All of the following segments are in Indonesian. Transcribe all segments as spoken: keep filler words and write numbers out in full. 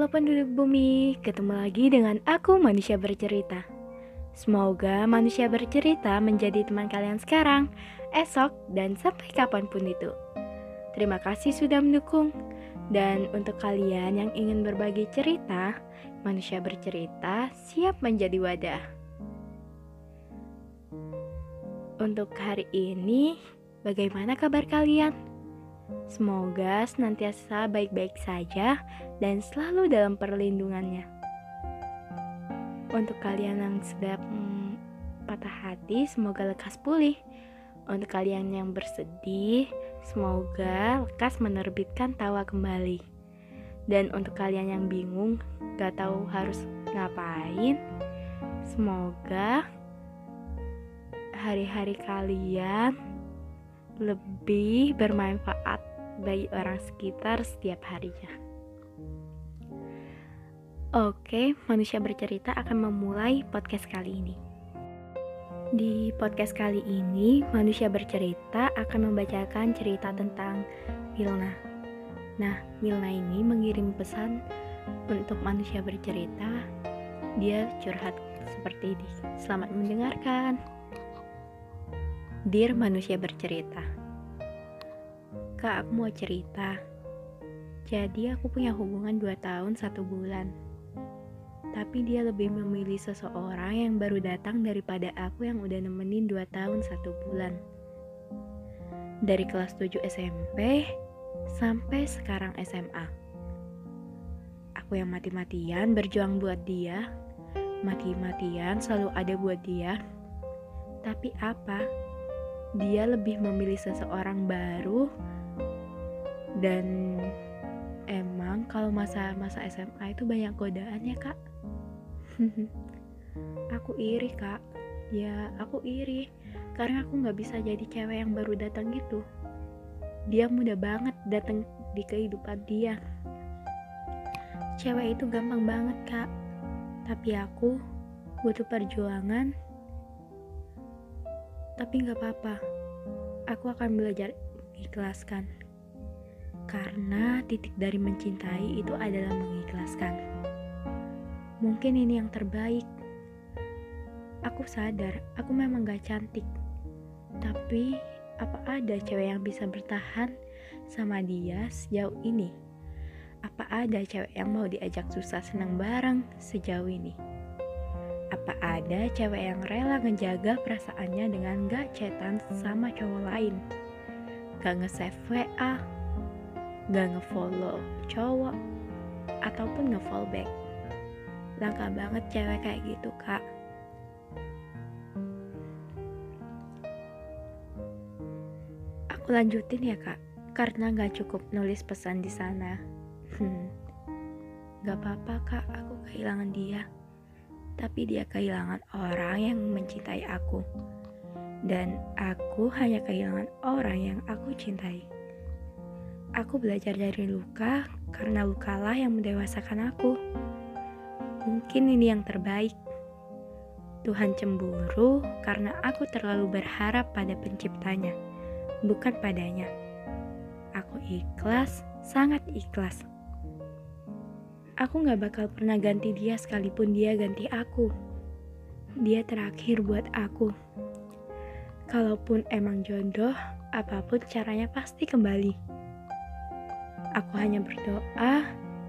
Halo penduduk bumi, ketemu lagi dengan aku Manusia Bercerita. Semoga Manusia Bercerita menjadi teman kalian sekarang, esok, dan sampai kapanpun itu. Terima kasih sudah mendukung. Dan untuk kalian yang ingin berbagi cerita, Manusia Bercerita siap menjadi wadah. Untuk hari ini, bagaimana kabar kalian? Semoga senantiasa baik-baik saja dan selalu dalam perlindungannya. Untuk kalian yang sedang hmm, patah hati, semoga lekas pulih. Untuk kalian yang bersedih, semoga lekas menerbitkan tawa kembali. Dan untuk kalian yang bingung, gak tahu harus ngapain, semoga hari-hari kalian lebih bermanfaat bagi orang sekitar setiap harinya. Oke, Manusia Bercerita akan memulai podcast kali ini. Di podcast kali ini, Manusia Bercerita akan membacakan cerita tentang Milna. Nah, Milna ini mengirim pesan untuk Manusia Bercerita. Dia curhat seperti ini. Selamat mendengarkan. Dear Manusia Bercerita, Kak, aku mau cerita. Jadi aku punya hubungan dua tahun satu bulan. Tapi dia lebih memilih seseorang yang baru datang daripada aku yang udah nemenin dua tahun satu bulan. Dari kelas tujuh S M P sampai sekarang S M A. Aku yang mati-matian berjuang buat dia, mati-matian selalu ada buat dia. Tapi apa? Dia lebih memilih seseorang baru. Dan emang kalau masa-masa S M A itu banyak godaan ya, Kak. Aku iri, Kak. Ya, aku iri karena aku gak bisa jadi cewek yang baru datang gitu. Dia mudah banget datang di kehidupan dia. Cewek itu gampang banget, Kak. Tapi aku butuh perjuangan. Tapi gak apa-apa, aku akan belajar mengikhlaskan. Karena titik dari mencintai itu adalah mengikhlaskan. Mungkin ini yang terbaik. Aku sadar, aku memang gak cantik. Tapi, apa ada cewek yang bisa bertahan sama dia sejauh ini? Apa ada cewek yang mau diajak susah senang bareng sejauh ini? Apa ada cewek yang rela ngejaga perasaannya dengan gak chatan sama cowok lain? Gak nge-save W A, gak nge-follow cowok, ataupun nge-follow back. Langka banget cewek kayak gitu, Kak. Aku lanjutin ya, Kak, karena gak cukup nulis pesan di sana. Hmm. Gak apa-apa, Kak, aku kehilangan dia. Tapi dia kehilangan orang yang mencintai aku. Dan aku hanya kehilangan orang yang aku cintai. Aku belajar dari luka, karena lukalah yang mendewasakan aku. Mungkin ini yang terbaik. Tuhan cemburu karena aku terlalu berharap pada penciptanya, bukan padanya. Aku ikhlas, sangat ikhlas. Aku gak bakal pernah ganti dia sekalipun dia ganti aku. Dia terakhir buat aku. Kalaupun emang jodoh, apapun caranya pasti kembali. Aku hanya berdoa,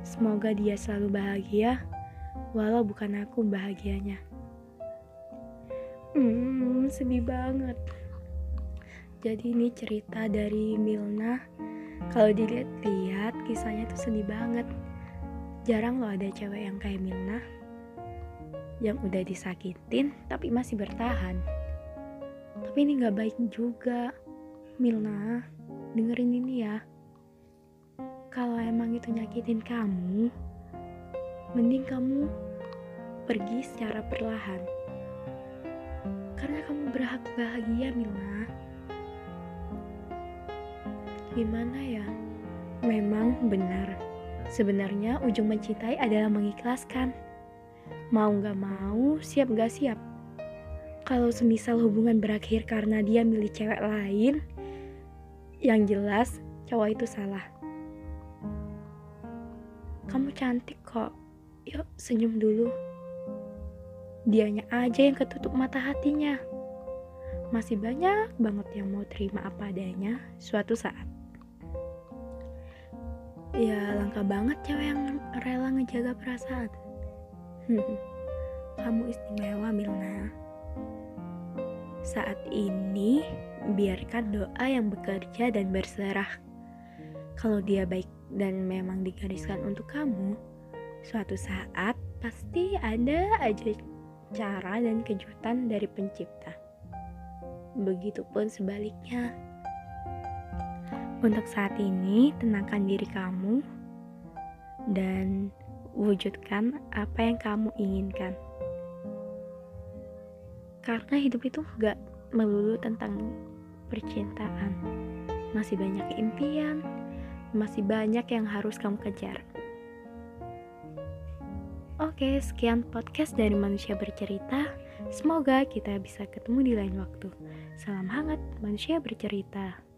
semoga dia selalu bahagia, walau bukan aku bahagianya. Hmm, sedih banget. Jadi ini cerita dari Milna. Kalau dilihat-lihat, kisahnya tuh sedih banget. Jarang loh ada cewek yang kayak Milna, yang udah disakitin tapi masih bertahan. Tapi ini gak baik juga. Milna, dengerin ini ya. Kalau emang itu nyakitin kamu, mending kamu pergi secara perlahan. Karena kamu berhak bahagia, Milna. Gimana ya? Memang benar, sebenarnya ujung mencintai adalah mengikhlaskan. Mau gak mau, siap gak siap. Kalau semisal hubungan berakhir karena dia milih cewek lain, yang jelas cowok itu salah. kamu cantik kok, yuk senyum dulu. Dianya aja yang ketutup mata hatinya. Masih banyak banget yang mau terima apa adanya suatu saat. Ya langka banget cewek yang rela ngejaga perasaan. Hmm, kamu istimewa Milna. Saat ini biarkan doa yang bekerja dan berserah. Kalau dia baik dan memang digariskan untuk kamu, suatu saat pasti ada aja cara dan kejutan dari pencipta. Begitupun sebaliknya. Untuk saat ini, tenangkan diri kamu dan wujudkan apa yang kamu inginkan. Karena hidup itu gak melulu tentang percintaan. Masih banyak impian, masih banyak yang harus kamu kejar. Oke, sekian podcast dari Manusia Bercerita. Semoga kita bisa ketemu di lain waktu. Salam hangat, Manusia Bercerita.